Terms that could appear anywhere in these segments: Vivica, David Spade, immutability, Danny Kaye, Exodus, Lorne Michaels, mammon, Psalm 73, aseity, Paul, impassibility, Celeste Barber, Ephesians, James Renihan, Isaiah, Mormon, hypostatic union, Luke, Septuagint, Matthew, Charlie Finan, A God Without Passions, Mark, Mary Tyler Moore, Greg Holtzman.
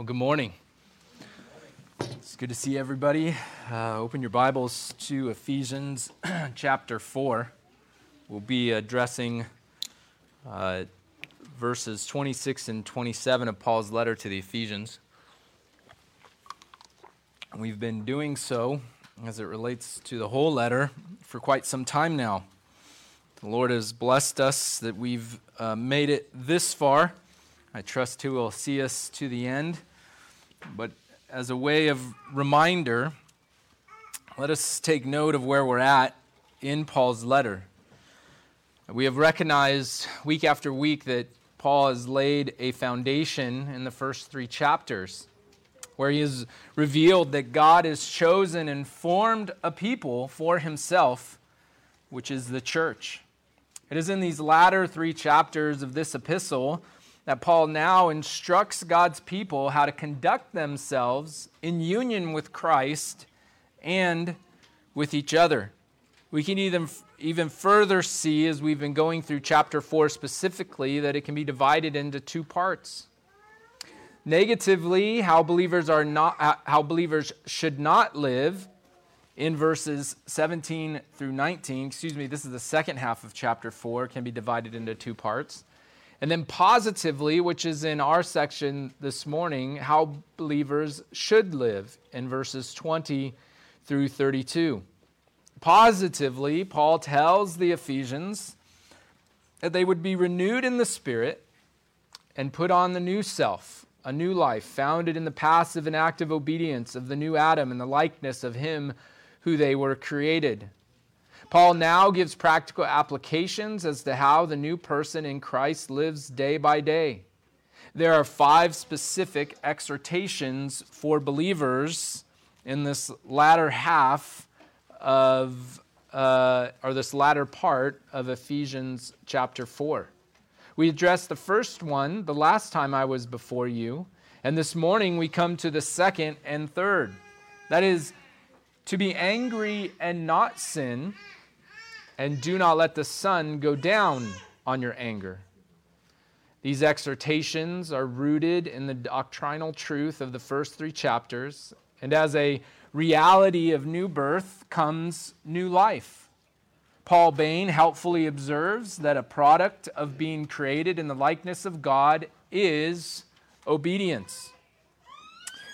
Well, good morning. It's good to see everybody. Open your Bibles to Ephesians chapter 4. We'll be addressing verses 26 and 27 of Paul's letter to the Ephesians. We've been doing so as it relates to the whole letter for quite some time now. The Lord has blessed us that we've made it this far. I trust He will see us to the end. But as a way of reminder, let us take note of where we're at in Paul's letter. We have recognized week after week that Paul has laid a foundation in the first three chapters, where he has revealed that God has chosen and formed a people for Himself, which is the church. It is in these latter three chapters of this epistle that Paul now instructs God's people how to conduct themselves in union with Christ and with each other. We can even further see, as we've been going through chapter 4 specifically, that it can be divided into two parts. Negatively, how believers should not live in verses 17 through 19. This is the second half of chapter 4, can be divided into two parts. And then positively, which is in our section this morning, how believers should live in verses 20 through 32. Positively, Paul tells the Ephesians that they would be renewed in the Spirit and put on the new self, a new life founded in the passive and active obedience of the new Adam and the likeness of Him who they were created. Paul now gives practical applications as to how the new person in Christ lives day by day. There are five specific exhortations for believers in this latter half of, or this latter part of Ephesians chapter 4. We addressed the first one the last time I was before you, and this morning we come to the second and third. That is, to be angry and not sin, and do not let the sun go down on your anger. These exhortations are rooted in the doctrinal truth of the first three chapters, and as a reality of new birth comes new life. Paul Bain helpfully observes that a product of being created in the likeness of God is obedience,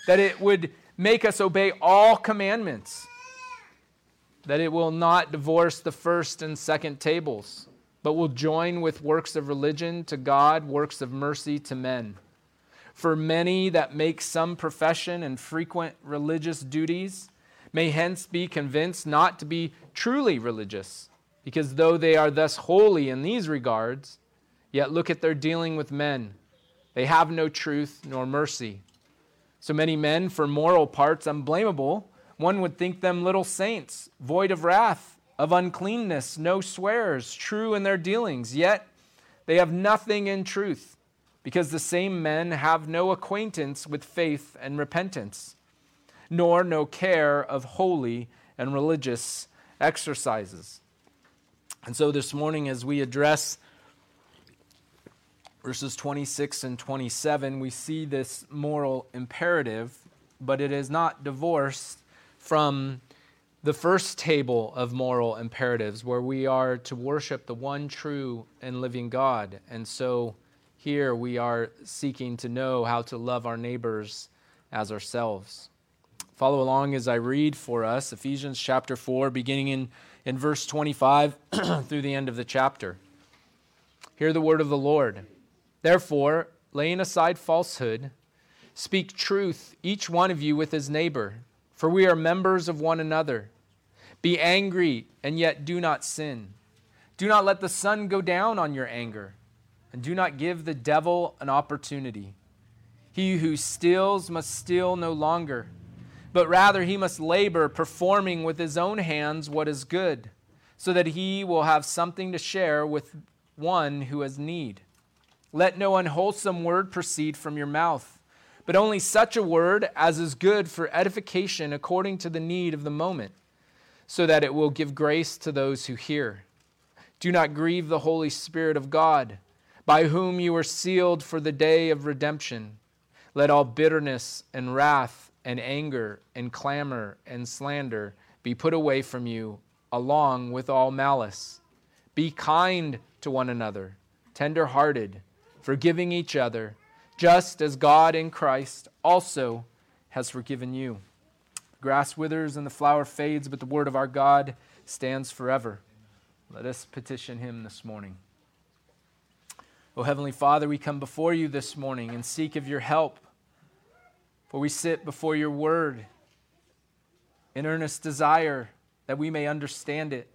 that it would make us obey all commandments, that it will not divorce the first and second tables, but will join with works of religion to God, works of mercy to men. For many that make some profession and frequent religious duties may hence be convinced not to be truly religious, because though they are thus holy in these regards, yet look at their dealing with men. They have no truth nor mercy. So many men, for moral parts unblameable, one would think them little saints, void of wrath, of uncleanness, no swearers, true in their dealings. Yet they have nothing in truth, because the same men have no acquaintance with faith and repentance, nor no care of holy and religious exercises. And so this morning, as we address verses 26 and 27, we see this moral imperative, but it is not divorced from the first table of moral imperatives, where we are to worship the one true and living God. And so here we are seeking to know how to love our neighbors as ourselves. Follow along as I read for us Ephesians chapter 4, beginning in verse 25 through the end of the chapter. Hear the word of the Lord. Therefore, laying aside falsehood, speak truth, each one of you with his neighbor, for we are members of one another. Be angry, and yet do not sin. Do not let the sun go down on your anger, and do not give the devil an opportunity. He who steals must steal no longer, but rather he must labor, performing with his own hands what is good, so that he will have something to share with one who has need. Let no unwholesome word proceed from your mouth, but only such a word as is good for edification according to the need of the moment, so that it will give grace to those who hear. Do not grieve the Holy Spirit of God, by whom you are sealed for the day of redemption. Let all bitterness and wrath and anger and clamor and slander be put away from you, along with all malice. Be kind to one another, tender-hearted, forgiving each other, just as God in Christ also has forgiven you. The grass withers and the flower fades, but the word of our God stands forever. Let us petition him this morning. O Heavenly Father, we come before you this morning and seek of your help, for we sit before your word in earnest desire that we may understand it,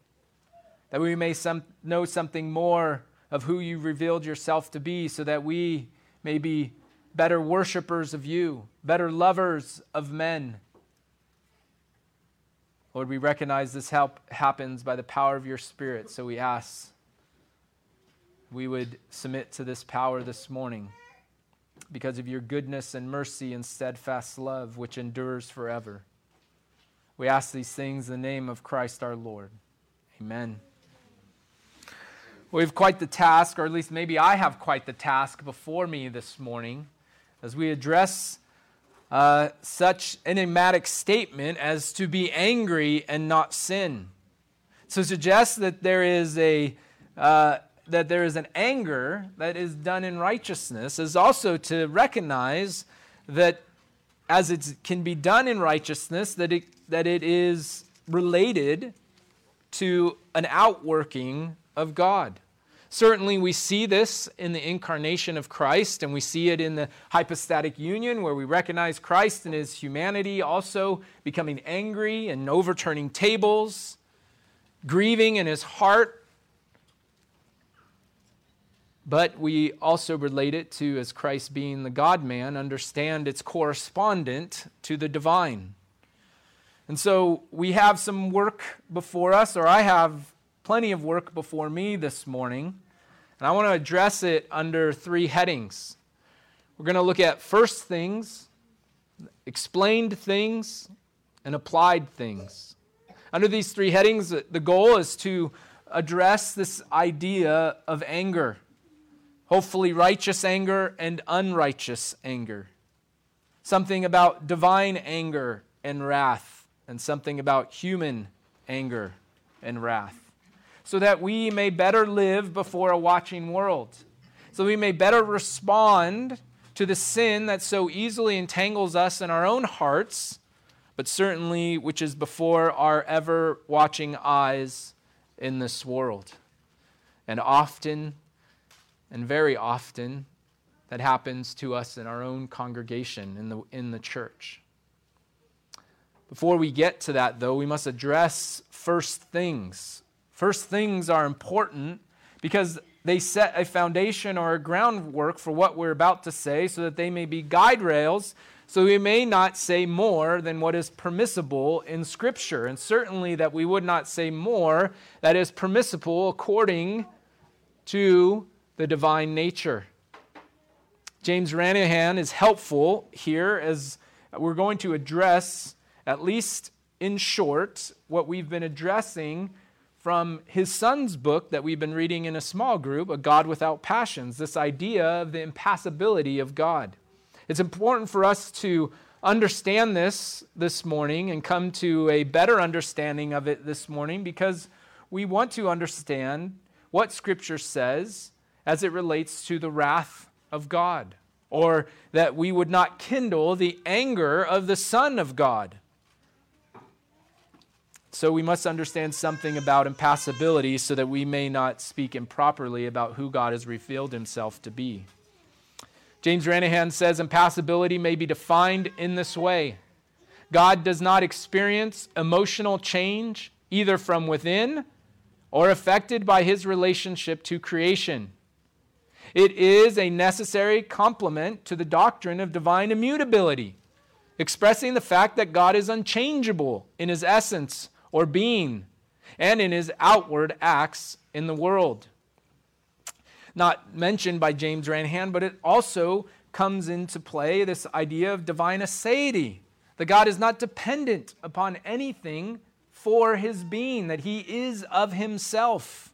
that we may know something more of who you revealed yourself to be, so that we may be better worshipers of you, better lovers of men. Lord, we recognize this help happens by the power of your Spirit, so we ask we would submit to this power this morning because of your goodness and mercy and steadfast love, which endures forever. We ask these things in the name of Christ our Lord. Amen. We have quite the task, or at least maybe I have quite the task before me this morning, as we address such an enigmatic statement as to be angry and not sin. So suggests that there is an anger that is done in righteousness, is also to recognize that as it can be done in righteousness, that it is related to an outworking of God. Certainly we see this in the incarnation of Christ, and we see it in the hypostatic union where we recognize Christ in his humanity also becoming angry and overturning tables, grieving in his heart. But we also relate it to, as Christ being the God-man, understand its correspondent to the divine. And so we have some work before us, or I have plenty of work before me this morning, and I want to address it under three headings. We're going to look at first things, explained things, and applied things. Under these three headings, the goal is to address this idea of anger, hopefully righteous anger and unrighteous anger, something about divine anger and wrath, and something about human anger and wrath, so that we may better live before a watching world, so we may better respond to the sin that so easily entangles us in our own hearts, but certainly which is before our ever-watching eyes in this world. And often, and very often, that happens to us in our own congregation, in the church. Before we get to that, though, we must address first things. First things are important because they set a foundation or a groundwork for what we're about to say, so that they may be guide rails, so we may not say more than what is permissible in Scripture, and certainly that we would not say more that is permissible according to the divine nature. James Renihan is helpful here, as we're going to address, at least in short, what we've been addressing from his son's book that we've been reading in a small group, A God Without Passions, this idea of the impassibility of God. It's important for us to understand this morning and come to a better understanding of it this morning, because we want to understand what Scripture says as it relates to the wrath of God, or that we would not kindle the anger of the Son of God. So we must understand something about impassibility, so that we may not speak improperly about who God has revealed himself to be. James Renihan says impassibility may be defined in this way. God does not experience emotional change, either from within or affected by his relationship to creation. It is a necessary complement to the doctrine of divine immutability, expressing the fact that God is unchangeable in his essence or being, and in his outward acts in the world. Not mentioned by James Renihan, but it also comes into play, this idea of divine aseity, that God is not dependent upon anything for his being, that he is of himself,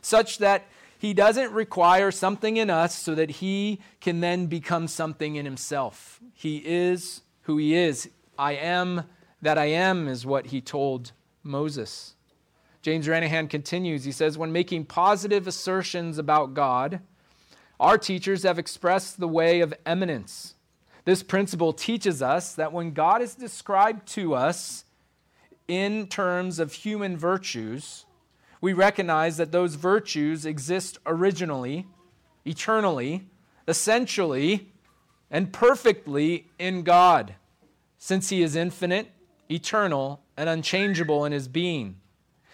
such that He doesn't require something in us so that he can then become something in himself. He is who he is. I am that I am is what he told Moses. James Renihan continues. He says, when making positive assertions about God, our teachers have expressed the way of eminence. This principle teaches us that when God is described to us in terms of human virtues, we recognize that those virtues exist originally, eternally, essentially, and perfectly in God, since he is infinite, eternal, and unchangeable in his being.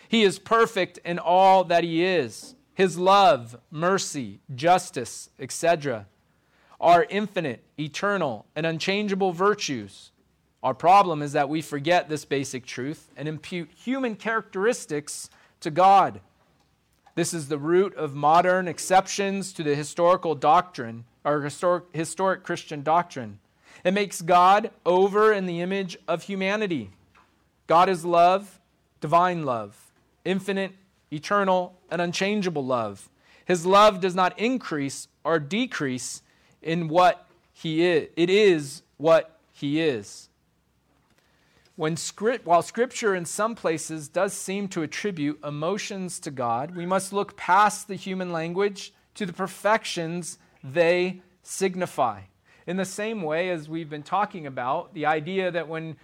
He is perfect in all that he is. His love, mercy, justice, etc. are infinite, eternal, and unchangeable virtues. Our problem is that we forget this basic truth and impute human characteristics to God. This is the root of modern exceptions to the historical doctrine, or historic Christian doctrine. It makes God over in the image of humanity. God is love, divine love, infinite, eternal, and unchangeable love. His love does not increase or decrease in what he is. It is what he is. While Scripture in some places does seem to attribute emotions to God, we must look past the human language to the perfections they signify. In the same way as we've been talking about, the idea that when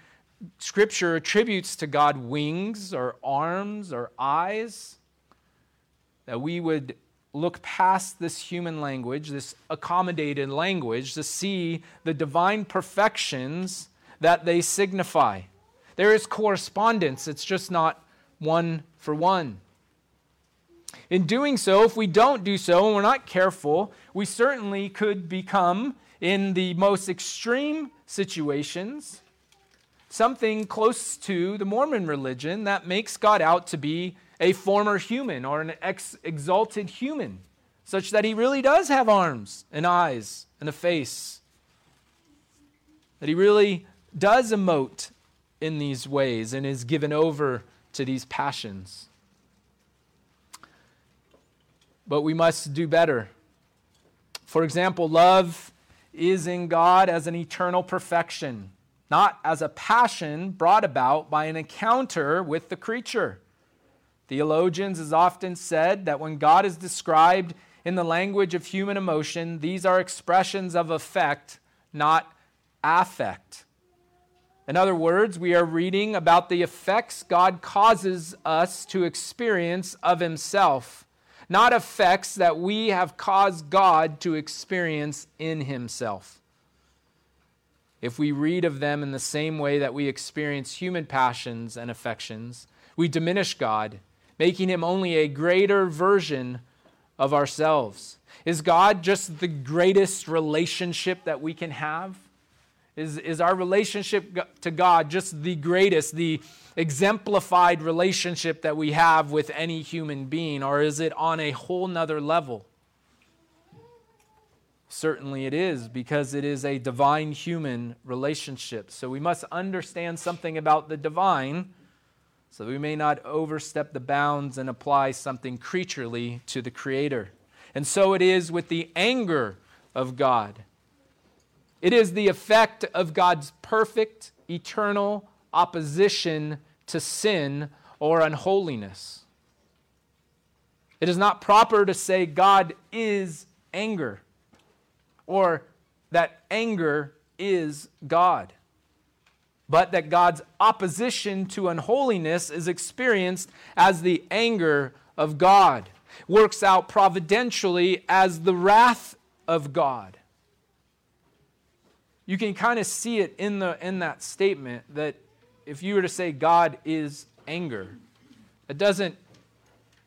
Scripture attributes to God wings or arms or eyes, that we would look past this human language, this accommodated language, to see the divine perfections that they signify. There is correspondence. It's just not one for one. In doing so, if we don't do so and we're not careful, we certainly could become, in the most extreme situations, something close to the Mormon religion that makes God out to be a former human or an exalted human, such that he really does have arms and eyes and a face, that he really does emote in these ways and is given over to these passions. But we must do better. For example, love is in God as an eternal perfection, not as a passion brought about by an encounter with the creature. Theologians has often said that when God is described in the language of human emotion, these are expressions of effect, not affect. In other words, we are reading about the effects God causes us to experience of himself, not effects that we have caused God to experience in himself. If we read of them in the same way that we experience human passions and affections, we diminish God, making him only a greater version of ourselves. Is God just the greatest relationship that we can have? Is our relationship to God just the greatest, the exemplified relationship that we have with any human being? Or is it on a whole nother level? Certainly it is, because it is a divine-human relationship. So we must understand something about the divine so that we may not overstep the bounds and apply something creaturely to the Creator. And so it is with the anger of God. It is the effect of God's perfect, eternal opposition to sin or unholiness. It is not proper to say God is anger or that anger is God, but that God's opposition to unholiness is experienced as the anger of God, works out providentially as the wrath of God. You can kind of see it in that statement that if you were to say God is anger, it doesn't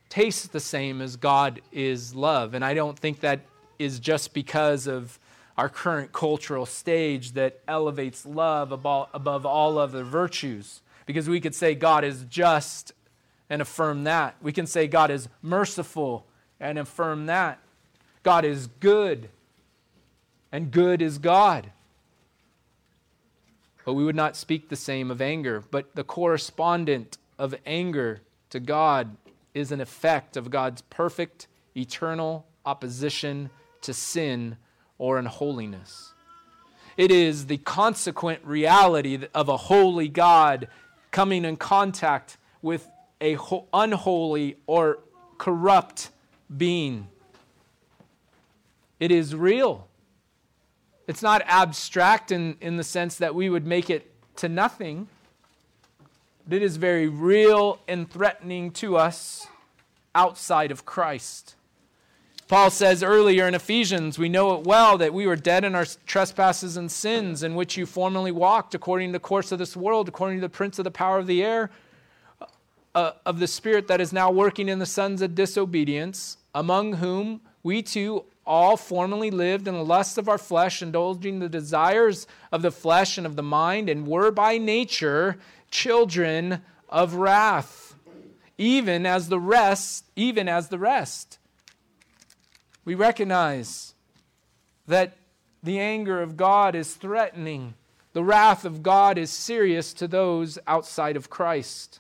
taste the same as God is love. And I don't think that is just because of our current cultural stage that elevates love above all other virtues. Because we could say God is just and affirm that. We can say God is merciful and affirm that. God is good and good is God. But we would not speak the same of anger. But the correspondent of anger to God is an effect of God's perfect, eternal opposition to sin or unholiness. It is the consequent reality of a holy God coming in contact with an unholy or corrupt being. It is real. It's not abstract in the sense that we would make it to nothing. But it is very real and threatening to us outside of Christ. Paul says earlier in Ephesians, we know it well that we were dead in our trespasses and sins in which you formerly walked according to the course of this world, according to the prince of the power of the air, of the spirit that is now working in the sons of disobedience, among whom we too all formerly lived in the lust of our flesh, indulging the desires of the flesh and of the mind, and were by nature children of wrath, even as the rest. We recognize that the anger of God is threatening. The wrath of God is serious to those outside of Christ.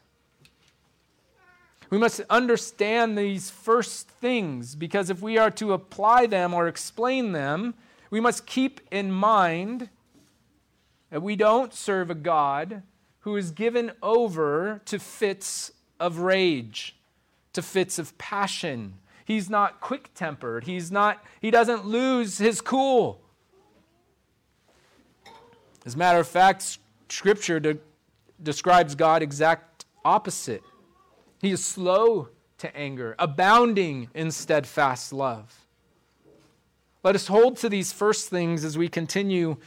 We must understand these first things, because if we are to apply them or explain them, we must keep in mind that we don't serve a God who is given over to fits of rage, to fits of passion. He's not quick-tempered. He doesn't lose his cool. As a matter of fact, Scripture describes God exact opposite. He is slow to anger, abounding in steadfast love. Let us hold to these first things as we continue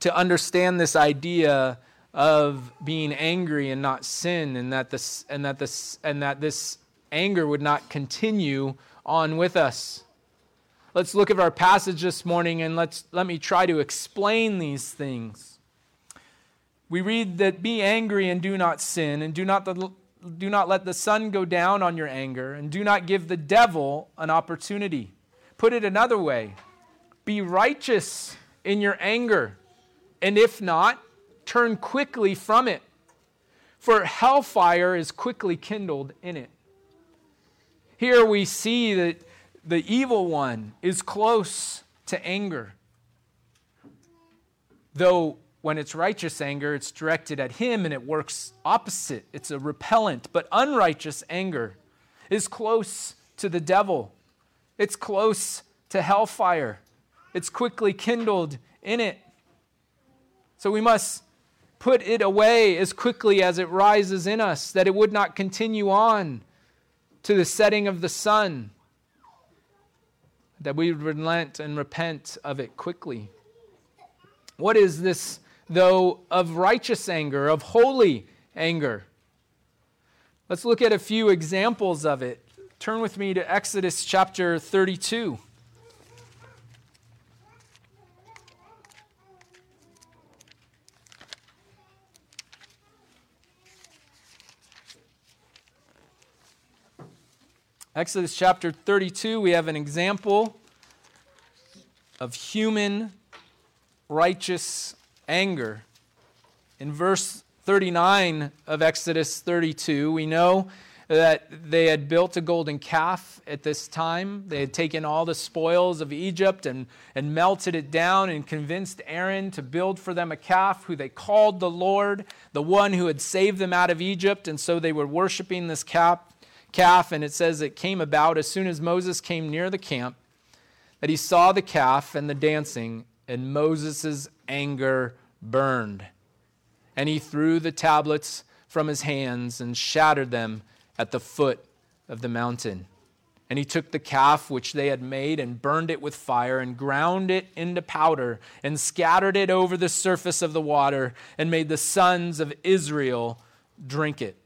to understand this idea of being angry and not sin, and that this anger would not continue on with us. Let's look at our passage this morning, and let me try to explain these things. We read that be angry and do not sin, and do not let the sun go down on your anger, and do not give the devil an opportunity. Put it another way, be righteous in your anger, and if not, turn quickly from it, for hellfire is quickly kindled in it. Here we see that the evil one is close to anger, though when it's righteous anger, it's directed at him and it works opposite. It's a repellent. But unrighteous anger is close to the devil. It's close to hellfire. It's quickly kindled in it. So we must put it away as quickly as it rises in us, that it would not continue on to the setting of the sun, that we would relent and repent of it quickly. What is this, though, of righteous anger, of holy anger? Let's look at a few examples of it. Turn with me to Exodus chapter 32. Exodus chapter 32, we have an example of human righteous anger. In verse 39 of Exodus 32, we know that they had built a golden calf at this time. They had taken all the spoils of Egypt and melted it down and convinced Aaron to build for them a calf who they called the Lord, the one who had saved them out of Egypt. And so they were worshiping this calf, and it says it came about as soon as Moses came near the camp that he saw the calf and the dancing, and Moses' anger burned. And he threw the tablets from his hands and shattered them at the foot of the mountain. And he took the calf which they had made and burned it with fire and ground it into powder and scattered it over the surface of the water and made the sons of Israel drink it.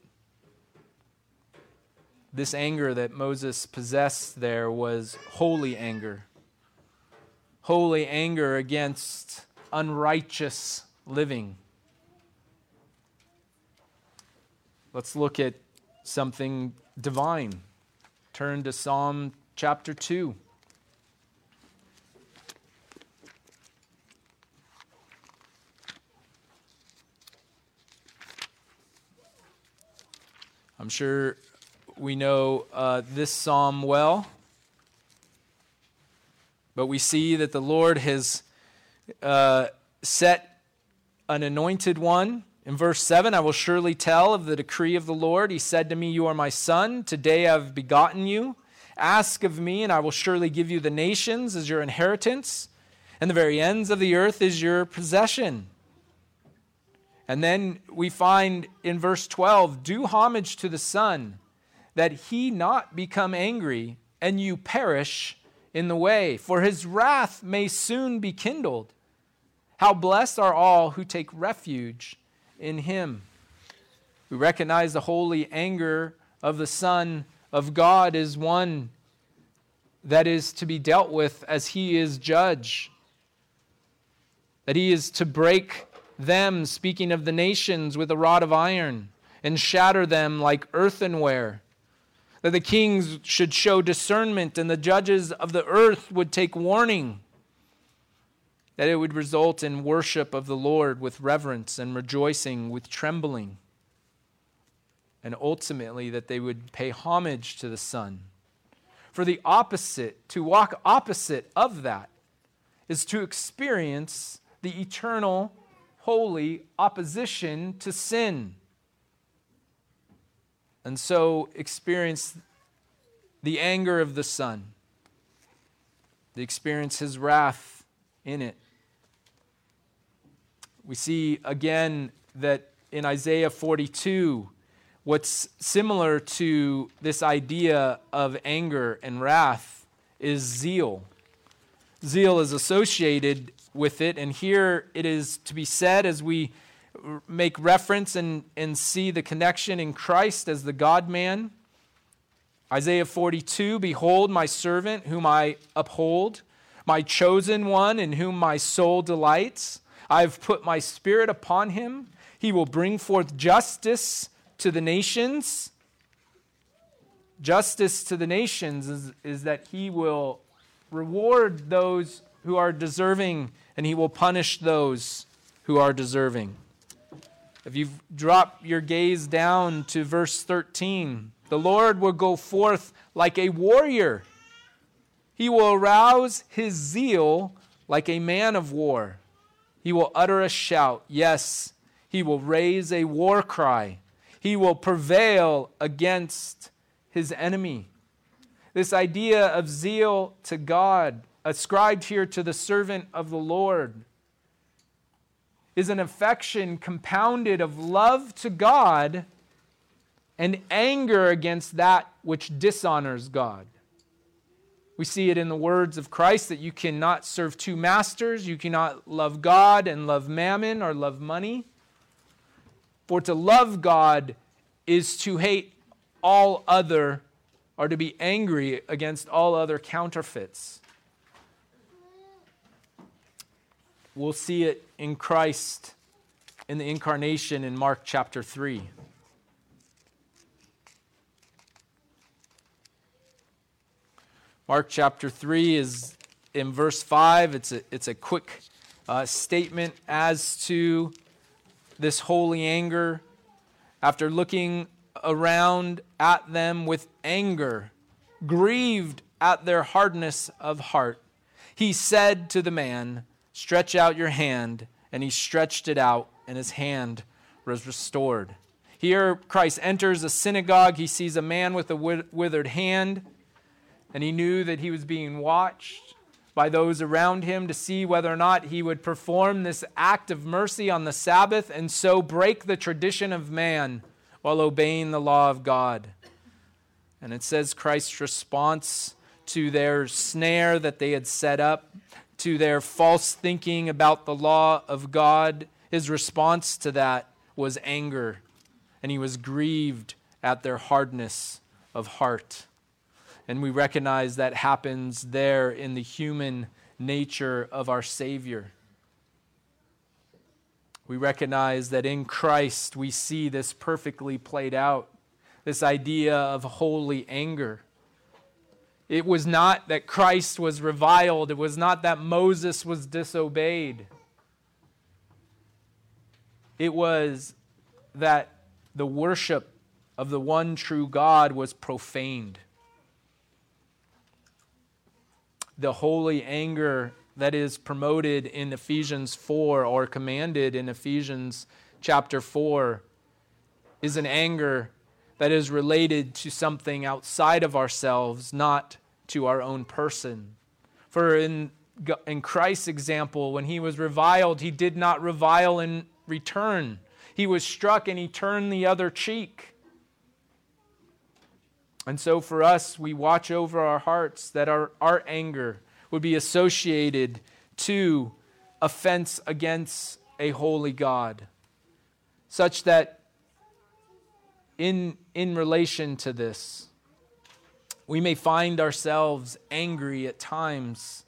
This anger that Moses possessed there was holy anger. Holy anger against unrighteous living. Let's look at something divine. Turn to Psalm chapter 2. I'm sure we know this psalm well. But we see that the Lord has set an anointed one. In verse 7, I will surely tell of the decree of the Lord. He said to me, you are my son. Today I have begotten you. Ask of me, and I will surely give you the nations as your inheritance, and the very ends of the earth is your possession. And then we find in verse 12, do homage to the Son, that he not become angry, and you perish in the way, for his wrath may soon be kindled. How blessed are all who take refuge in him. We recognize the holy anger of the Son of God is one that is to be dealt with as he is judge, that he is to break them, speaking of the nations, with a rod of iron, and shatter them like earthenware, that the kings should show discernment and the judges of the earth would take warning, that it would result in worship of the Lord with reverence and rejoicing with trembling, and ultimately that they would pay homage to the Son. For the opposite, to walk opposite of that, is to experience the eternal, holy opposition to sin. And so experience the anger of the Son. They experience his wrath in it. We see again that in Isaiah 42, what's similar to this idea of anger and wrath is zeal. Zeal is associated with it, and here it is to be said as we make reference and see the connection in Christ as the God-man. Isaiah 42, behold, my servant whom I uphold, my chosen one in whom my soul delights. I have put my spirit upon him. He will bring forth justice to the nations. Justice to the nations is that he will reward those who are deserving, and he will punish those who are deserving. If you drop your gaze down to verse 13, the Lord will go forth like a warrior. He will arouse his zeal like a man of war. He will utter a shout. Yes, he will raise a war cry. He will prevail against his enemy. This idea of zeal to God, ascribed here to the servant of the Lord, is an affection compounded of love to God and anger against that which dishonors God. We see it in the words of Christ that you cannot serve two masters. You cannot love God and love mammon, or love money. For to love God is to hate all other, or to be angry against all other counterfeits. We'll see it in Christ in the incarnation in Mark chapter 3. Mark chapter 3 is in verse 5. It's a quick statement as to this holy anger. After looking around at them with anger, grieved at their hardness of heart, he said to the man, stretch out your hand, and he stretched it out, and his hand was restored. Here, Christ enters a synagogue. He sees a man with a withered hand, and he knew that he was being watched by those around him to see whether or not he would perform this act of mercy on the Sabbath and so break the tradition of man while obeying the law of God. And it says Christ's response to their snare that they had set up, to their false thinking about the law of God, his response to that was anger, and he was grieved at their hardness of heart. And we recognize that happens there in the human nature of our Savior. We recognize that in Christ we see this perfectly played out, this idea of holy anger. It was not that Christ was reviled. It was not that Moses was disobeyed. It was that the worship of the one true God was profaned. the holy anger that is promoted in Ephesians 4 or commanded in Ephesians chapter 4 is an anger that is related to something outside of ourselves, not to our own person. For in Christ's example, when he was reviled, he did not revile in return. He was struck and he turned the other cheek. And so for us, we watch over our hearts that our anger would be associated to offense against a holy God, such that in relation to this, we may find ourselves angry at times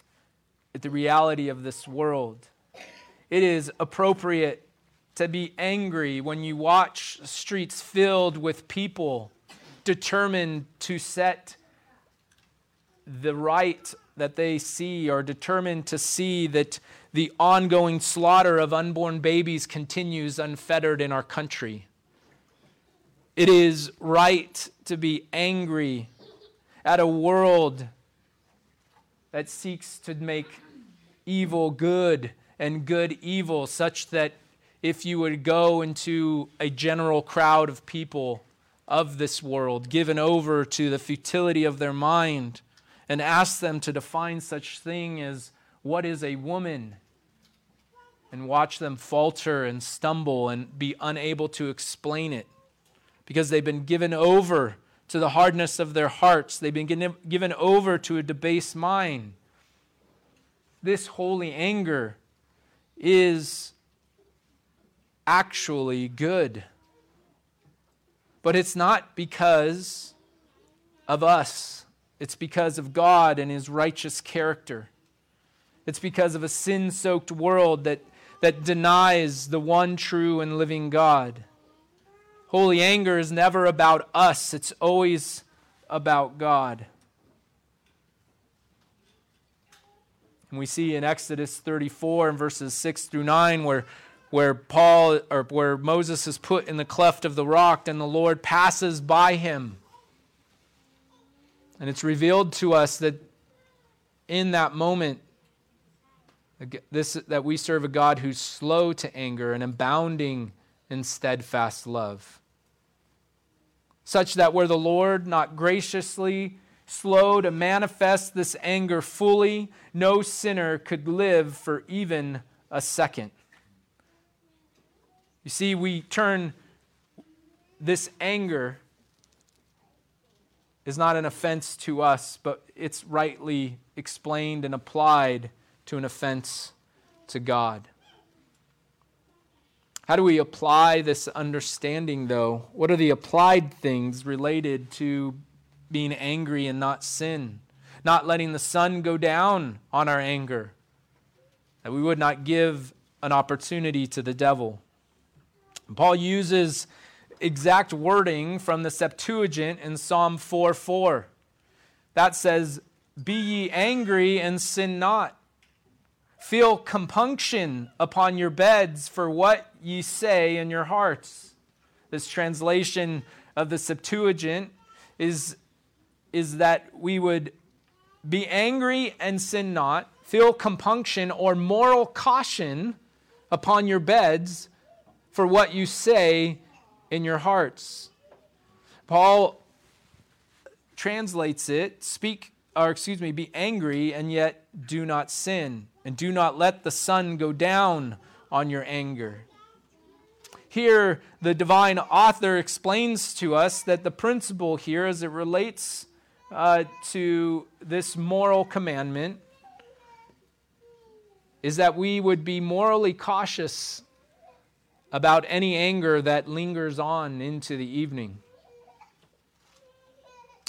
at the reality of this world. It is appropriate to be angry when you watch streets filled with people determined to set the right that they see, or determined to see that the ongoing slaughter of unborn babies continues unfettered in our country. It is right to be angry at a world that seeks to make evil good and good evil, such that if you would go into a general crowd of people of this world, given over to the futility of their mind, and ask them to define such thing as what is a woman, and watch them falter and stumble and be unable to explain it, because they've been given over to the hardness of their hearts. They've been given over to a debased mind. This holy anger is actually good. But it's not because of us. It's because of God and His righteous character. It's because of a sin-soaked world that denies the one true and living God. Holy anger is never about us. It's always about God. And we see in Exodus 34 and verses 6 through 9 where Moses is put in the cleft of the rock and the Lord passes by him. And it's revealed to us that in that moment that we serve a God who's slow to anger and abounding in steadfast love, such that where the Lord not graciously slow to manifest this anger fully, no sinner could live for even a second. You see, we turn this anger is not an offense to us, but it's rightly explained and applied to an offense to God. How do we apply this understanding, though? What are the applied things related to being angry and not sin? Not letting the sun go down on our anger, that we would not give an opportunity to the devil. Paul uses exact wording from the Septuagint in Psalm 4:4. That says, "Be ye angry and sin not. Feel compunction upon your beds for what ye say in your hearts." This translation of the Septuagint is that we would be angry and sin not, feel compunction or moral caution upon your beds for what you say in your hearts. Paul translates it, be angry and yet do not sin. And do not let the sun go down on your anger. Here, the divine author explains to us that the principle here, as it relates to this moral commandment, is that we would be morally cautious about any anger that lingers on into the evening.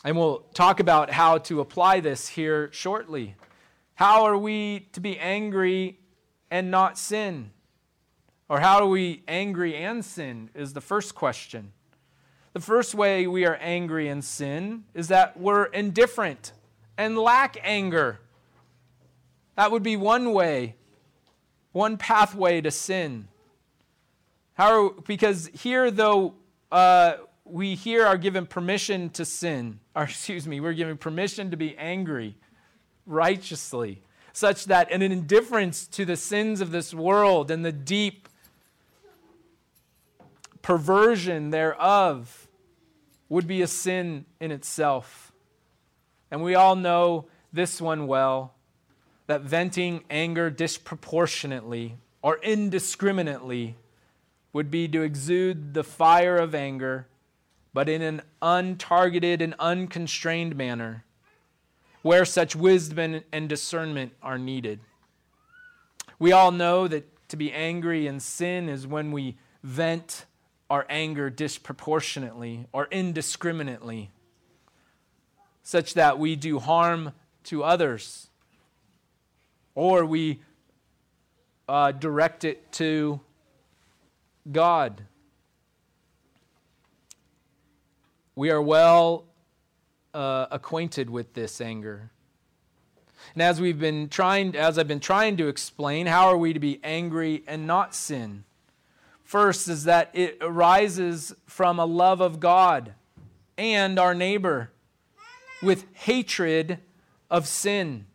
And we'll talk about how to apply this here shortly. How are we to be angry and not sin? Or how are we angry and sin is the first question. The first way we are angry and sin is that we're indifferent and lack anger. That would be one way, one pathway to sin. Because here, though, we here are given permission to sin. We're given permission to be angry. righteously, such that an indifference to the sins of this world and the deep perversion thereof would be a sin in itself. And we all know this one well, that venting anger disproportionately or indiscriminately would be to exude the fire of anger, but in an untargeted and unconstrained manner, where such wisdom and discernment are needed. We all know that to be angry in sin is when we vent our anger disproportionately or indiscriminately, such that we do harm to others, or we direct it to God. We are well acquainted with this anger. And as I've been trying to explain, how are we to be angry and not sin? First is that it arises from a love of God and our neighbor with hatred of sin.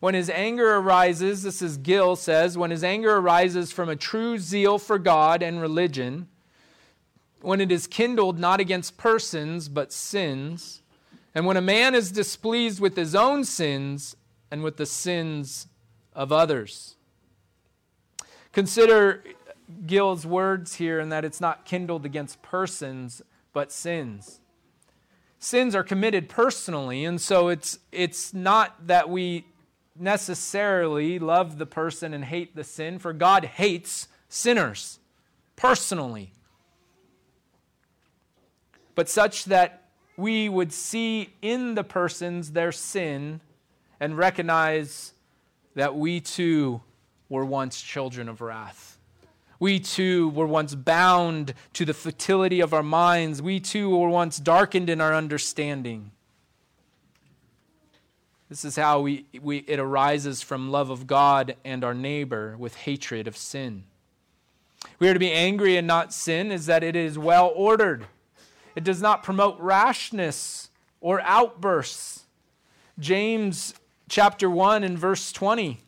When his anger arises, this is Gill says, when his anger arises from a true zeal for God and religion, when it is kindled not against persons but sins, and when a man is displeased with his own sins and with the sins of others. Consider Gill's words here in that it's not kindled against persons but sins. Sins are committed personally, and so it's not that we necessarily love the person and hate the sin, for God hates sinners personally. But such that we would see in the persons their sin and recognize that we too were once children of wrath. We too were once bound to the futility of our minds. We too were once darkened in our understanding. This is how it arises from love of God and our neighbor with hatred of sin. We are to be angry and not sin is that it is well ordered. It does not promote rashness or outbursts. James chapter 1 and verse 20.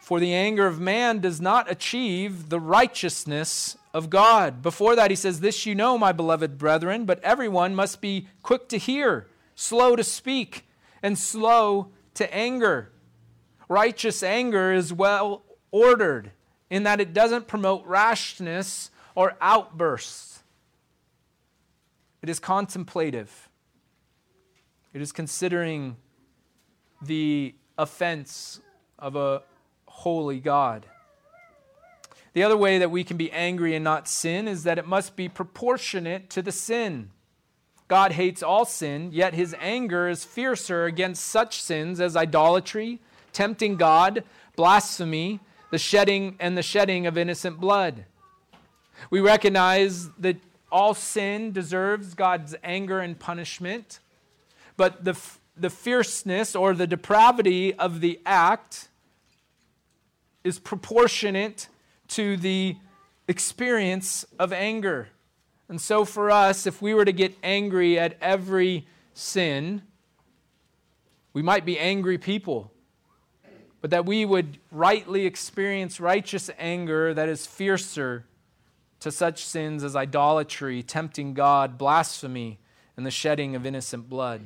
For the anger of man does not achieve the righteousness of God. Before that, he says, this you know, my beloved brethren, but everyone must be quick to hear, slow to speak, and slow to anger. Righteous anger is well ordered in that it doesn't promote rashness or outbursts. It is contemplative. It is considering the offense of a holy God. The other way that we can be angry and not sin is that it must be proportionate to the sin. God hates all sin, yet his anger is fiercer against such sins as idolatry, tempting God, blasphemy, the shedding of innocent blood. We recognize that all sin deserves God's anger and punishment, but the fierceness or the depravity of the act is proportionate to the experience of anger. And so for us, if we were to get angry at every sin, we might be angry people, but that we would rightly experience righteous anger that is fiercer to such sins as idolatry, tempting God, blasphemy, and the shedding of innocent blood.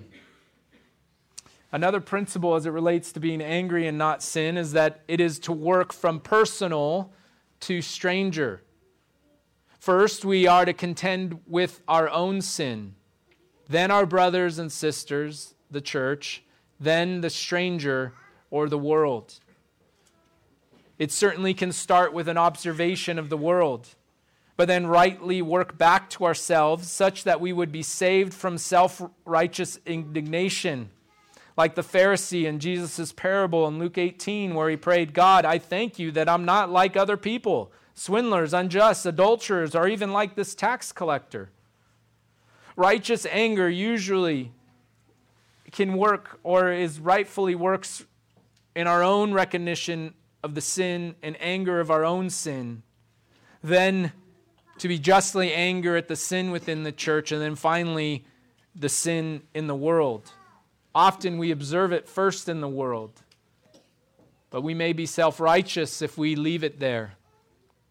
Another principle as it relates to being angry and not sin is that it is to work from personal to stranger. First, we are to contend with our own sin, then our brothers and sisters, the church, then the stranger or the world. It certainly can start with an observation of the world, but then rightly work back to ourselves such that we would be saved from self-righteous indignation, like the Pharisee in Jesus' parable in Luke 18, where he prayed, God, I thank you that I'm not like other people, swindlers, unjust, adulterers, or even like this tax collector. Righteous anger usually can work or is rightfully works in our own recognition of the sin and anger of our own sin. Then to be justly angry at the sin within the church, and then finally the sin in the world. Often we observe it first in the world, but we may be self-righteous if we leave it there.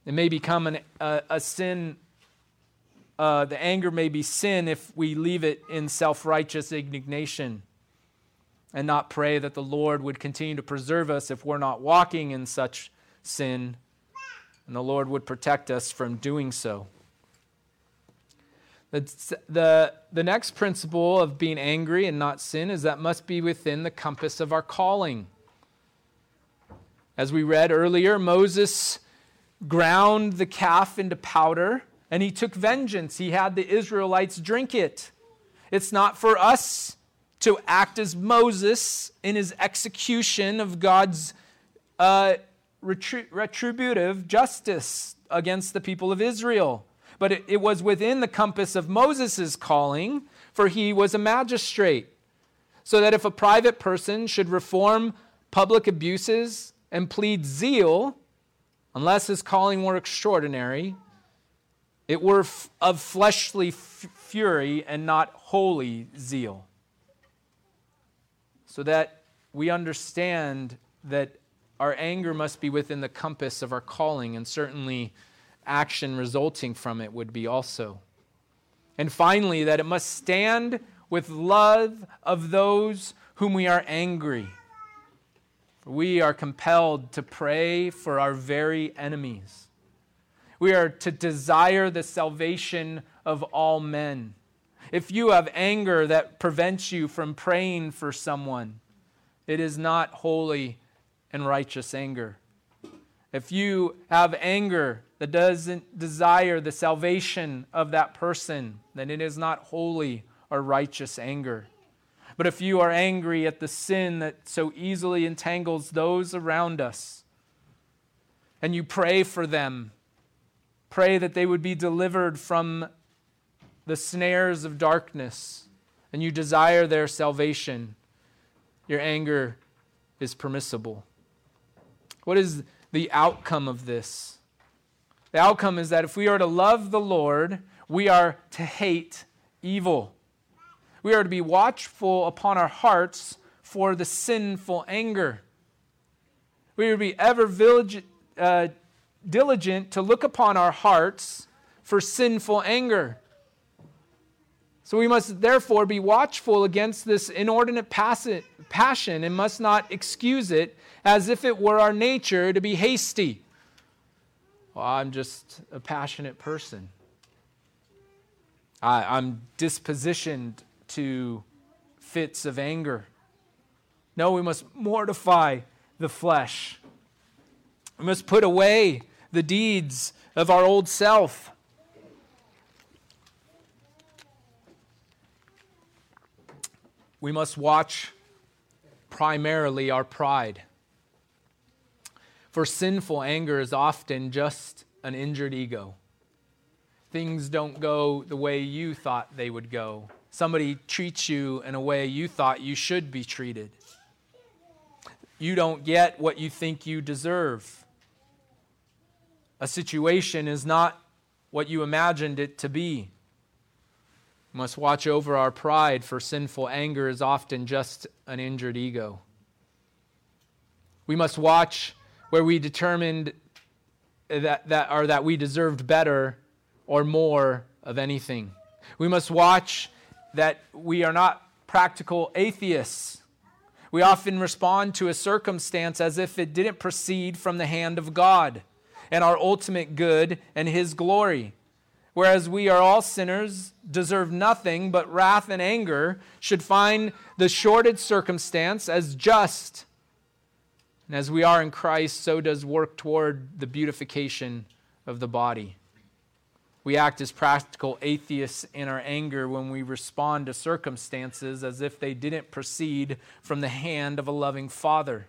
It may become a sin. The anger may be sin if we leave it in self-righteous indignation and not pray that the Lord would continue to preserve us if we're not walking in such sin, and the Lord would protect us from doing so. The next principle of being angry and not sin is that must be within the compass of our calling. As we read earlier, Moses ground the calf into powder and he took vengeance. He had the Israelites drink it. It's not for us to act as Moses in his execution of God's retributive justice against the people of Israel. But it was within the compass of Moses' calling, for he was a magistrate. So that if a private person should reform public abuses and plead zeal, unless his calling were extraordinary, it were of fleshly fury and not holy zeal. So that we understand that our anger must be within the compass of our calling, and certainly action resulting from it would be also. And finally, that it must stand with love of those whom we are angry. For we are compelled to pray for our very enemies. We are to desire the salvation of all men. If you have anger that prevents you from praying for someone, it is not holy and righteous anger. If you have anger that doesn't desire the salvation of that person, then it is not holy or righteous anger. But if you are angry at the sin that so easily entangles those around us, and you pray for them, pray that they would be delivered from the snares of darkness, and you desire their salvation, your anger is permissible. What is the outcome of this? The outcome is that if we are to love the Lord, we are to hate evil. We are to be watchful upon our hearts for the sinful anger. We are to be ever diligent to look upon our hearts for sinful anger. So we must therefore be watchful against this inordinate passion and must not excuse it as if it were our nature to be hasty. Well, I'm just a passionate person. I'm dispositioned to fits of anger. No, we must mortify the flesh. We must put away the deeds of our old self. We must watch primarily our pride. For sinful anger is often just an injured ego. Things don't go the way you thought they would go. Somebody treats you in a way you thought you should be treated. You don't get what you think you deserve. A situation is not what you imagined it to be. We must watch over our pride, for sinful anger is often just an injured ego. We must watch where we determined that we deserved better or more of anything. We must watch that we are not practical atheists. We often respond to a circumstance as if it didn't proceed from the hand of God and our ultimate good and His glory. Whereas we are all sinners, deserve nothing but wrath and anger, should find the shorted circumstance as just. And as we are in Christ, so does work toward the beautification of the body. We act as practical atheists in our anger when we respond to circumstances as if they didn't proceed from the hand of a loving Father.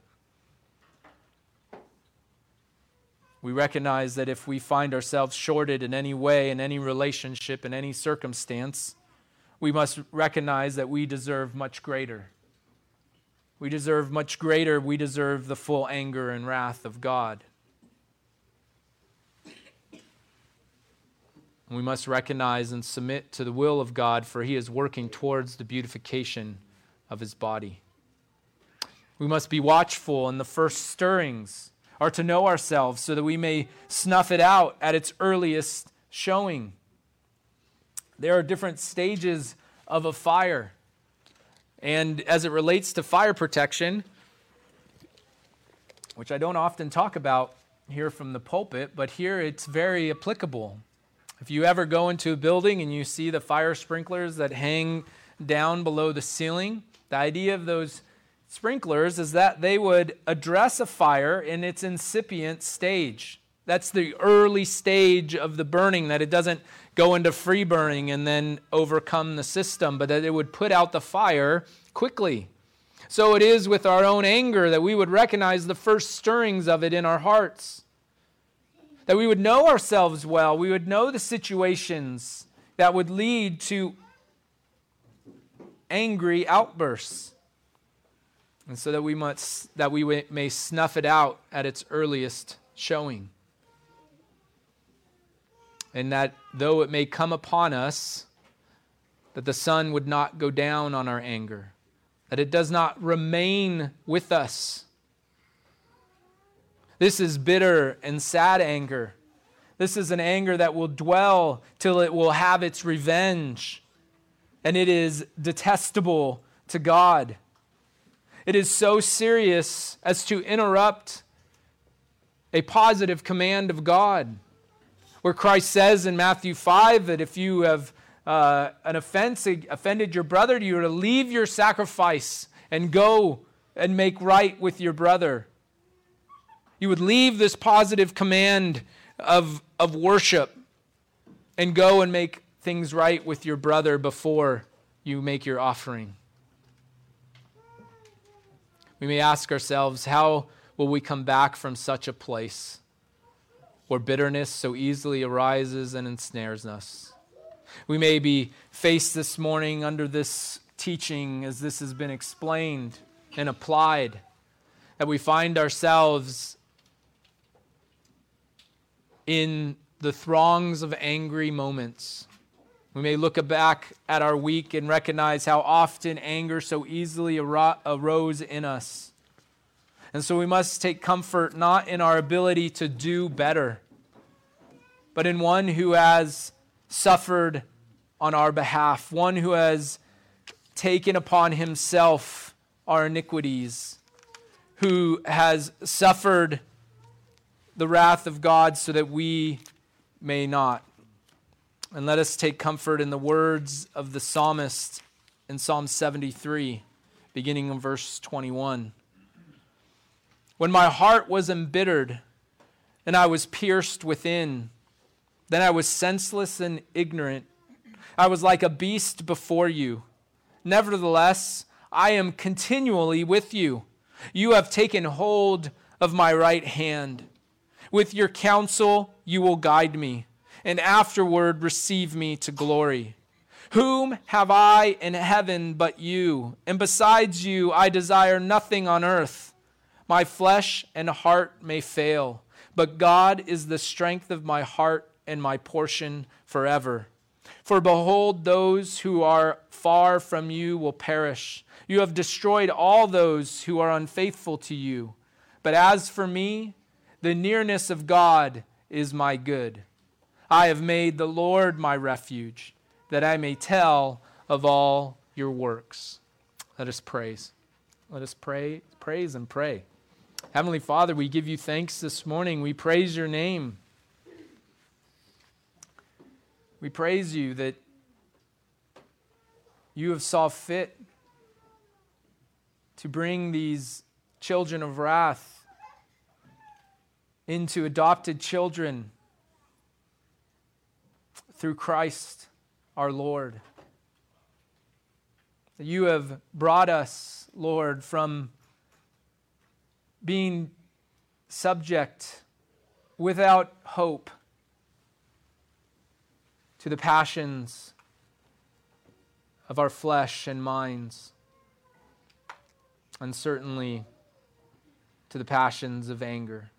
We recognize that if we find ourselves shorted in any way, in any relationship, in any circumstance, we must recognize that we deserve much greater. We deserve much greater. We deserve the full anger and wrath of God. We must recognize and submit to the will of God, for he is working towards the beautification of his body. We must be watchful in the first stirrings, or to know ourselves so that we may snuff it out at its earliest showing. There are different stages of a fire. And as it relates to fire protection, which I don't often talk about here from the pulpit, but here it's very applicable. If you ever go into a building and you see the fire sprinklers that hang down below the ceiling, the idea of those sprinklers is that they would address a fire in its incipient stage. That's the early stage of the burning, that it doesn't go into free burning and then overcome the system, but that it would put out the fire quickly. So it is with our own anger that we would recognize the first stirrings of it in our hearts, that we would know ourselves well, we would know the situations that would lead to angry outbursts. And so that we may snuff it out at its earliest showing. And that though it may come upon us, that the sun would not go down on our anger, that it does not remain with us. This is bitter and sad anger. This is an anger that will dwell till it will have its revenge. And it is detestable to God. It is so serious as to interrupt a positive command of God, where Christ says in Matthew 5 that if you have offended your brother, you are to leave your sacrifice and go and make right with your brother. You would leave this positive command of worship and go and make things right with your brother before you make your offering. We may ask ourselves, how will we come back from such a place where bitterness so easily arises and ensnares us? We may be faced this morning under this teaching as this has been explained and applied, that we find ourselves in the throngs of angry moments. We may look back at our week and recognize how often anger so easily arose in us. And so we must take comfort not in our ability to do better, but in one who has suffered on our behalf, one who has taken upon himself our iniquities, who has suffered the wrath of God so that we may not. And let us take comfort in the words of the psalmist in Psalm 73, beginning in verse 21. When my heart was embittered and I was pierced within, then I was senseless and ignorant. I was like a beast before you. Nevertheless, I am continually with you. You have taken hold of my right hand. With your counsel, you will guide me, and afterward receive me to glory. Whom have I in heaven but you? And besides you, I desire nothing on earth. My flesh and heart may fail, but God is the strength of my heart and my portion forever. For behold, those who are far from you will perish. You have destroyed all those who are unfaithful to you. But as for me, the nearness of God is my good. I have made the Lord my refuge, that I may tell of all your works. Let us praise. Let us praise and pray. Heavenly Father, we give you thanks this morning. We praise your name. We praise you that you have saw fit to bring these children of wrath into adopted children through Christ our Lord. You have brought us, Lord, from being subject without hope to the passions of our flesh and minds, and certainly to the passions of anger.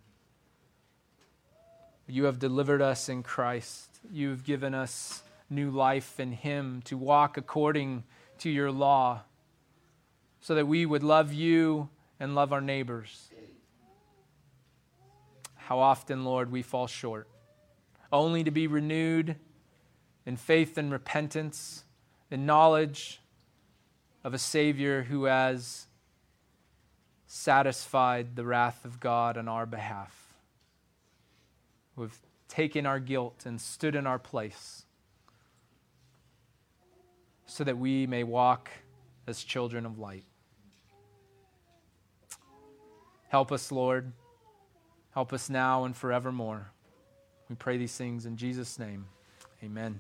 You have delivered us in Christ. You've given us new life in Him to walk according to your law so that we would love you and love our neighbors. How often, Lord, we fall short, only to be renewed in faith and repentance, in knowledge of a Savior who has satisfied the wrath of God on our behalf, who have taken our guilt and stood in our place, so that we may walk as children of light. Help us, Lord. Help us now and forevermore. We pray these things in Jesus' name. Amen.